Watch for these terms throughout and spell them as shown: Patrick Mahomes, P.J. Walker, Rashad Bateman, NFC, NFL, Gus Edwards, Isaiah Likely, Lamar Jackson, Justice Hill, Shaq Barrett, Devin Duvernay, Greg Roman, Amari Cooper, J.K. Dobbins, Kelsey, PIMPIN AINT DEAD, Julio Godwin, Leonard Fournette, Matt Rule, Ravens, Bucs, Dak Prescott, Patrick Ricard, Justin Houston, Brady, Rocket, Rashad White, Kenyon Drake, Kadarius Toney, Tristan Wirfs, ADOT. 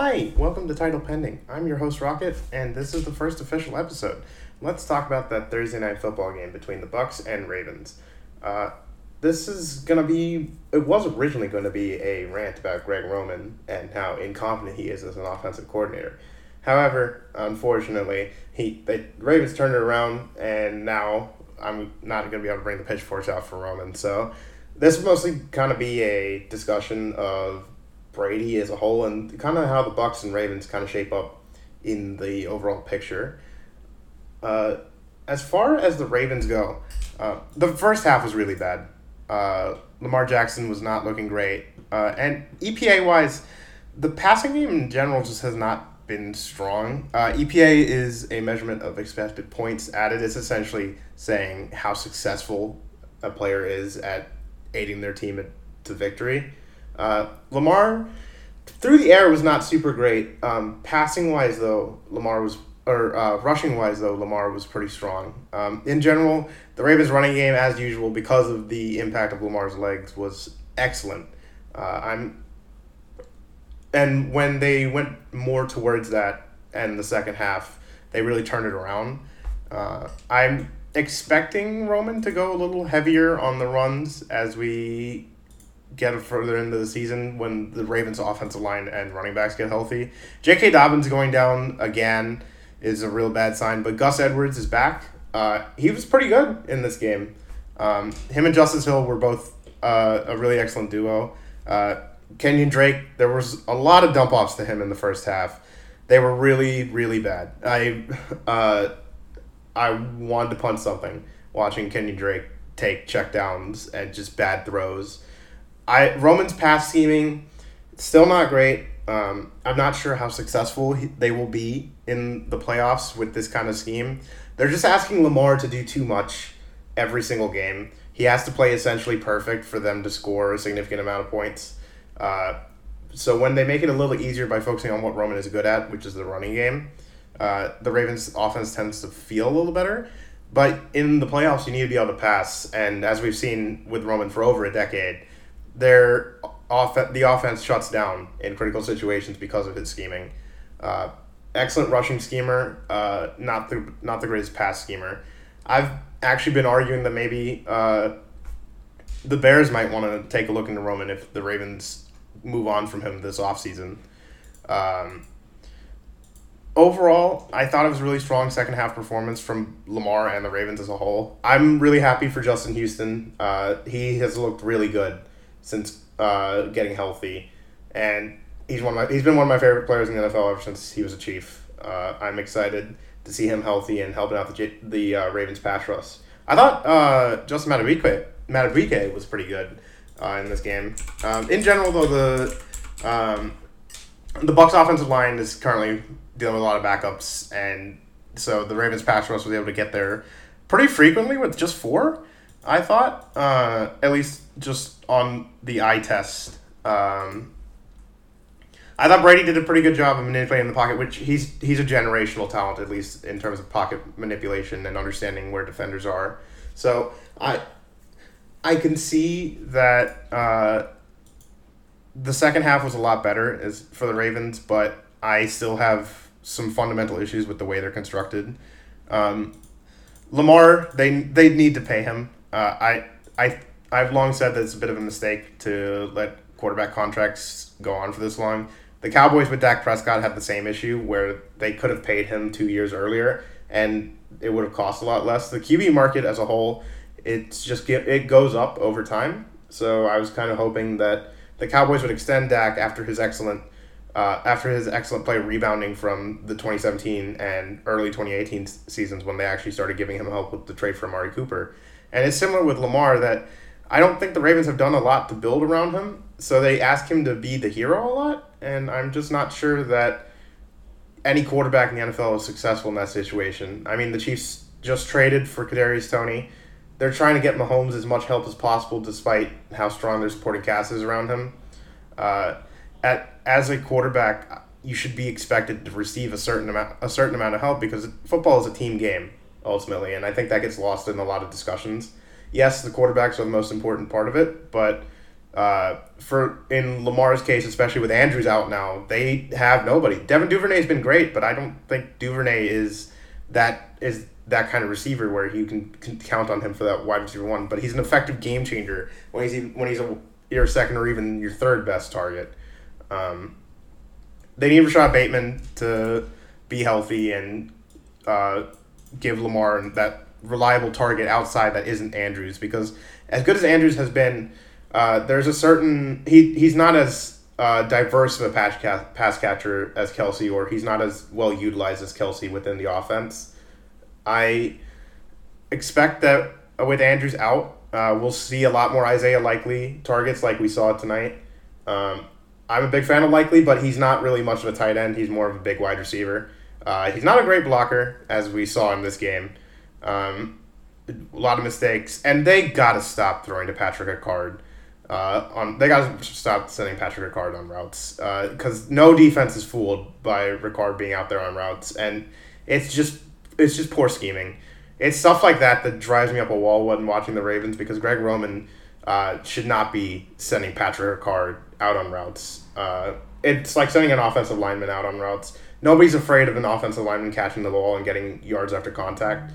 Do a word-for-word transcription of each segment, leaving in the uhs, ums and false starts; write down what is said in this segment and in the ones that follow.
Hi, welcome to Title Pending. I'm your host, Rocket, and this is the first official episode. Let's talk about that Thursday night football game between the Bucs and Ravens. Uh, this is going to be, it was originally going to be a rant about Greg Roman and how incompetent he is as an offensive coordinator. However, unfortunately, he the Ravens turned it around, and now I'm not going to be able to bring the pitchforks out for Roman. So this will mostly kind of be a discussion of Brady as a whole, and kind of how the Bucs and Ravens kind of shape up in the overall picture. Uh, as far as the Ravens go, uh, the first half was really bad. Uh, Lamar Jackson was not looking great, uh, and E P A-wise, the passing game in general just has not been strong. Uh, E P A is a measurement of expected points added. It's essentially saying how successful a player is at aiding their team at, to victory. Uh, Lamar, through the air, was not super great. Um, passing wise, though, Lamar was, or uh, rushing wise, though, Lamar was pretty strong. Um, in general, the Ravens' running game, as usual, because of the impact of Lamar's legs, was excellent. Uh, I'm, and when they went more towards that and the second half, they really turned it around. Uh, I'm expecting Roman to go a little heavier on the runs as we get further into the season when the Ravens' offensive line and running backs get healthy. J K. Dobbins going down again is a real bad sign, but Gus Edwards is back. Uh, he was pretty good in this game. Um, him and Justice Hill were both uh, a really excellent duo. Uh, Kenyon Drake, there was a lot of dump-offs to him in the first half. They were really, really bad. I, uh, I wanted to punch something watching Kenyon Drake take checkdowns and just bad throws. I Roman's pass scheming, still not great. Um, I'm not sure how successful he, they will be in the playoffs with this kind of scheme. They're just asking Lamar to do too much every single game. He has to play essentially perfect for them to score a significant amount of points. Uh, so when they make it a little easier by focusing on what Roman is good at, which is the running game, uh, the Ravens' offense tends to feel a little better. But in the playoffs, you need to be able to pass. And as we've seen with Roman for over a decade, Their off the offense shuts down in critical situations because of his scheming. Uh, excellent rushing schemer, uh, not the not the greatest pass schemer. I've actually been arguing that maybe uh, the Bears might want to take a look into Roman if the Ravens move on from him this offseason. Um, overall, I thought it was a really strong second half performance from Lamar and the Ravens as a whole. I'm really happy for Justin Houston. Uh, he has looked really good since uh, getting healthy, and he's one of my he's been one of my favorite players in the N F L ever since he was a Chief. Uh, I'm excited to see him healthy and helping out the J- the uh, Ravens pass rush. I thought uh, Justin Madubike Madubike was pretty good uh, in this game. Um, in general, though, the um, the Bucs offensive line is currently dealing with a lot of backups, and so the Ravens pass rush was able to get there pretty frequently with just four. I thought, uh, at least just on the eye test, um, I thought Brady did a pretty good job of manipulating the pocket, which he's he's a generational talent, at least in terms of pocket manipulation and understanding where defenders are. So I I can see that uh, the second half was a lot better as for the Ravens, but I still have some fundamental issues with the way they're constructed. Um, Lamar, they they need to pay him. Uh, I, I, I've long said that it's a bit of a mistake to let quarterback contracts go on for this long. The Cowboys with Dak Prescott had the same issue where they could have paid him two years earlier and it would have cost a lot less. The Q B market as a whole, it's just it goes up over time. So I was kind of hoping that the Cowboys would extend Dak after his excellent, uh, after his excellent play rebounding from the twenty seventeen and early twenty eighteen seasons when they actually started giving him help with the trade for Amari Cooper. And it's similar with Lamar that I don't think the Ravens have done a lot to build around him, so they ask him to be the hero a lot, and I'm just not sure that any quarterback in the N F L is successful in that situation. I mean, the Chiefs just traded for Kadarius Toney. They're trying to get Mahomes as much help as possible despite how strong their supporting cast is around him. Uh, at as a quarterback, you should be expected to receive a certain amount, a certain amount of help because football is a team game, ultimately, and I think that gets lost in a lot of discussions. Yes, the quarterbacks are the most important part of it, but Uh, for in Lamar's case, especially with Andrews out now, they have nobody. Devin Duvernay has been great, but I don't think Duvernay is that is that kind of receiver where you can, can count on him for that wide receiver one. But he's an effective game changer when he's even, when he's a, your second or even your third best target. Um, they need Rashad Bateman to be healthy and uh, give Lamar that reliable target outside that isn't Andrews, because as good as Andrews has been, Uh, there's a certain he he's not as uh, diverse of a pass, cat, pass catcher as Kelsey, or he's not as well utilized as Kelsey within the offense. I expect that with Andrews out, uh, we'll see a lot more Isaiah Likely targets like we saw tonight. Um, I'm a big fan of Likely, but he's not really much of a tight end. He's more of a big wide receiver. Uh, he's not a great blocker, as we saw in this game. Um, a lot of mistakes, and they gotta stop throwing to Patrick Ricard. Uh, on they gotta stop sending Patrick Ricard on routes, uh, because no defense is fooled by Ricard being out there on routes, and it's just it's just poor scheming. It's stuff like that that drives me up a wall when watching the Ravens, because Greg Roman uh, should not be sending Patrick Ricard out on routes. Uh, it's like sending an offensive lineman out on routes. Nobody's afraid of an offensive lineman catching the ball and getting yards after contact,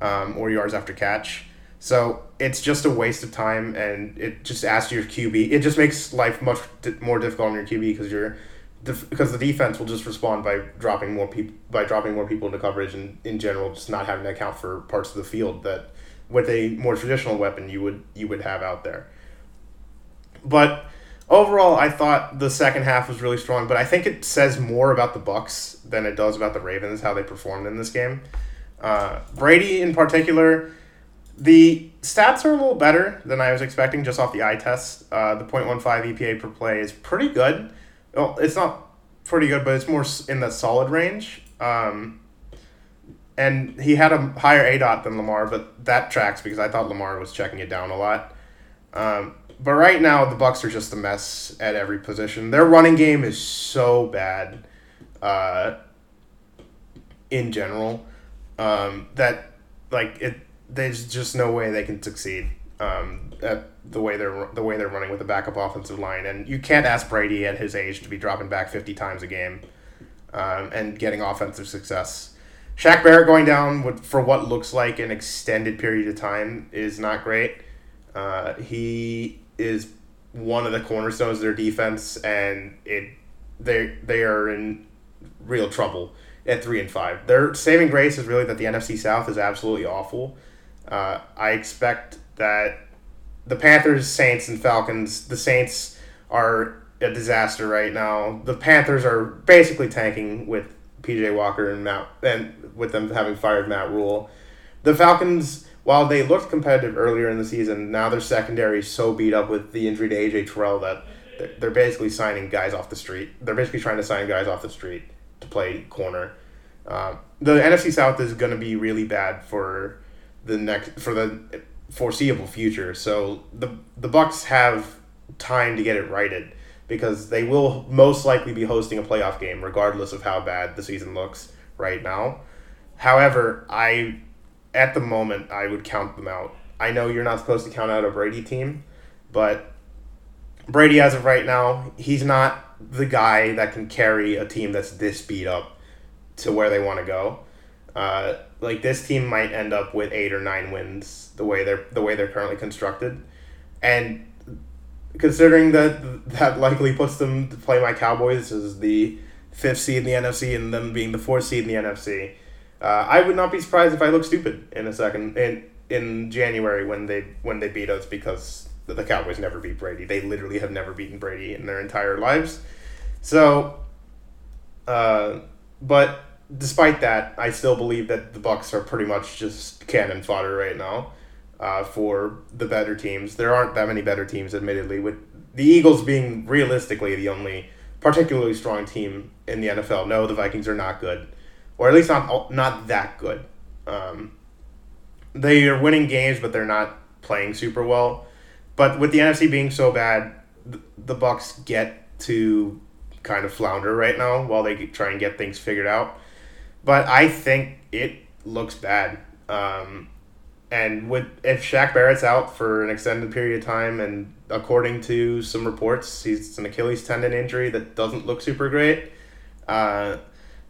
um, or yards after catch. So it's just a waste of time, and it just asks your Q B. It just makes life much more difficult on your Q B, because you're, because the defense will just respond by dropping more people by dropping more people into coverage, and in general just not having to account for parts of the field that with a more traditional weapon you would you would have out there. But overall, I thought the second half was really strong, but I think it says more about the Bucs than it does about the Ravens how they performed in this game. Uh, Brady in particular. The stats are a little better than I was expecting just off the eye test. Uh, the point one five E P A per play is pretty good. Well, it's not pretty good, but it's more in the solid range. Um, and he had a higher A D O T than Lamar, but that tracks because I thought Lamar was checking it down a lot. Um, but right now, the Bucs are just a mess at every position. Their running game is so bad uh, in general um, that like it. There's just no way they can succeed um, at the way they're the way they're running with the backup offensive line, and you can't ask Brady at his age to be dropping back fifty times a game um, and getting offensive success. Shaq Barrett going down with, for what looks like an extended period of time is not great. Uh, he is one of the cornerstones of their defense, and it they they are in real trouble at three and five. Their saving grace is really that the N F C South is absolutely awful. Uh, I expect that the Panthers, Saints, and Falcons, the Saints are a disaster right now. The Panthers are basically tanking with P J. Walker and Matt, and with them having fired Matt Rule. The Falcons, while they looked competitive earlier in the season, now their secondary is so beat up with the injury to A J. Terrell that they're basically signing guys off the street. They're basically trying to sign guys off the street to play corner. Uh, the N F C South is going to be really bad for the next for the foreseeable future. So the the Bucs have time to get it righted, because they will most likely be hosting a playoff game regardless of how bad the season looks right now. However, I at the moment I would count them out. I know you're not supposed to count out a Brady team, but Brady as of right now, he's not the guy that can carry a team that's this beat up to where they want to go. Uh, like this team might end up with eight or nine wins the way they're the way they're currently constructed, and considering that that likely puts them to play my Cowboys as the fifth seed in the N F C and them being the fourth seed in the N F C, uh, I would not be surprised if I look stupid in a second in in January when they when they beat us, because the Cowboys never beat Brady. They literally have never beaten Brady in their entire lives. So, uh, but despite that, I still believe that the Bucs are pretty much just cannon fodder right now uh, for the better teams. There aren't that many better teams, admittedly, with the Eagles being realistically the only particularly strong team in the N F L. No, the Vikings are not good, or at least not not that good. Um, they are winning games, but they're not playing super well. But with the N F C being so bad, the Bucs get to kind of flounder right now while they try and get things figured out. But I think it looks bad. Um, And with if Shaq Barrett's out for an extended period of time, and according to some reports, he's an Achilles tendon injury that doesn't look super great. Uh,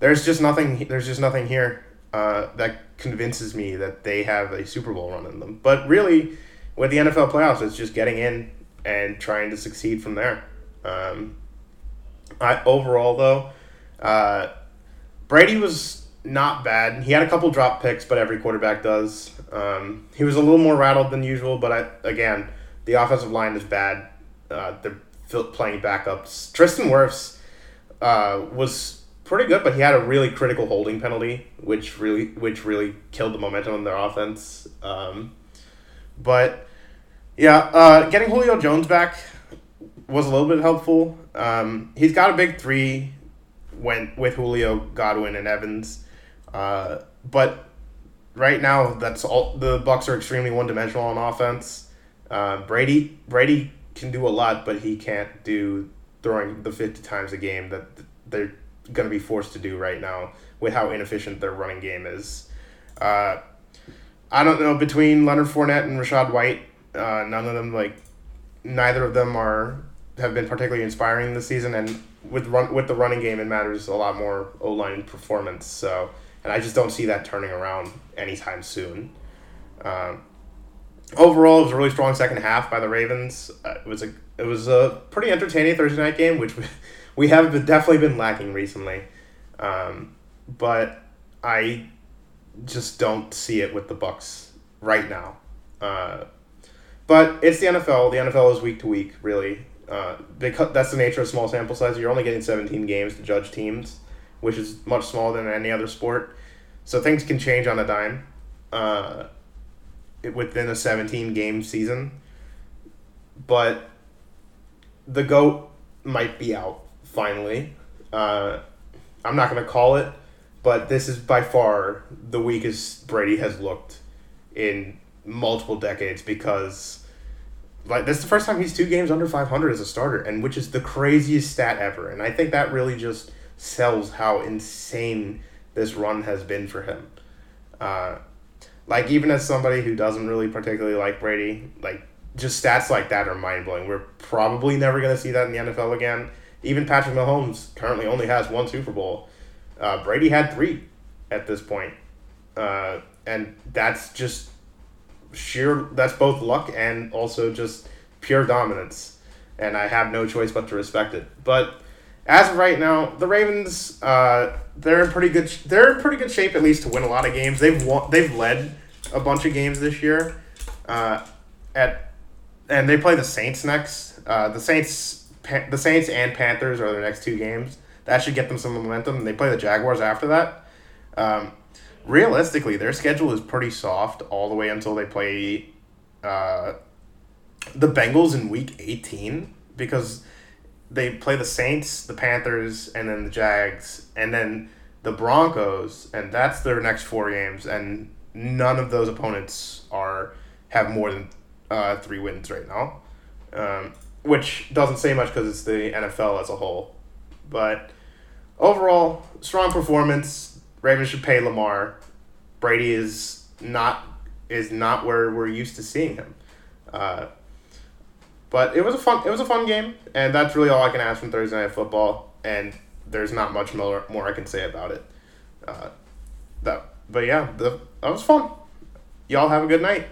there's just nothing. There's just nothing here uh, that convinces me that they have a Super Bowl run in them. But really, with the N F L playoffs, it's just getting in and trying to succeed from there. Um, I overall though, uh, Brady was. Not bad. He had a couple drop picks, but every quarterback does. Um, he was a little more rattled than usual, but I, again, the offensive line is bad. Uh, they're playing backups. Tristan Wirfs uh, was pretty good, but he had a really critical holding penalty, which really which really killed the momentum on their offense. Um, but, yeah, uh, getting Julio Jones back was a little bit helpful. Um, he's got a big three when, with Julio, Godwin, and Evans. Uh, but right now, that's all. The Bucs are extremely one-dimensional on offense. Uh, Brady Brady can do a lot, but he can't do throwing the fifty times a game that they're going to be forced to do right now with how inefficient their running game is. Uh, I don't know, between Leonard Fournette and Rashad White, uh, none of them like neither of them are have been particularly inspiring this season, and with run with the running game, it matters a lot more O-line performance. So. And I just don't see that turning around anytime soon. Um, overall, it was a really strong second half by the Ravens. Uh, it was a it was a pretty entertaining Thursday night game, which we, we have been, definitely been lacking recently. Um, but I just don't see it with the Bucs right now. Uh, but it's the N F L. The N F L is week to week, really. Uh, because that's the nature of small sample size. You're only getting seventeen games to judge teams, which is much smaller than any other sport. So things can change on a dime uh, within a seventeen-game season. But the GOAT might be out, finally. Uh, I'm not going to call it, but this is by far the weakest Brady has looked in multiple decades, because like this is the first time he's two games under five hundred as a starter, and which is the craziest stat ever. And I think that really just sells how insane this run has been for him. Uh, like, even as somebody who doesn't really particularly like Brady, like, just stats like that are mind-blowing. We're probably never going to see that in the N F L again. Even Patrick Mahomes currently only has one Super Bowl. Uh, Brady had three at this point. Uh, and that's just sheer, that's both luck and also just pure dominance. And I have no choice but to respect it. But as of right now, the Ravens, uh, they're in pretty good. Sh- they're in pretty good shape, at least, to win a lot of games. They've won- They've led a bunch of games this year, uh, at, and they play the Saints next. Uh, the Saints, pa- the Saints and Panthers are their next two games. That should get them some momentum. And they play the Jaguars after that. Um, realistically, their schedule is pretty soft all the way until they play, uh, the Bengals in Week eighteen, because they play the Saints, the Panthers, and then the Jags, and then the Broncos, and that's their next four games, and none of those opponents are have more than uh, three wins right now, um, which doesn't say much because it's the N F L as a whole. But overall, strong performance. Ravens should pay Lamar. Brady is not is not where we're used to seeing him. Uh, But it was a fun it was a fun game, and that's really all I can ask from Thursday Night Football, and there's not much more, more I can say about it. Uh, that, but yeah, the, that was fun. Y'all have a good night.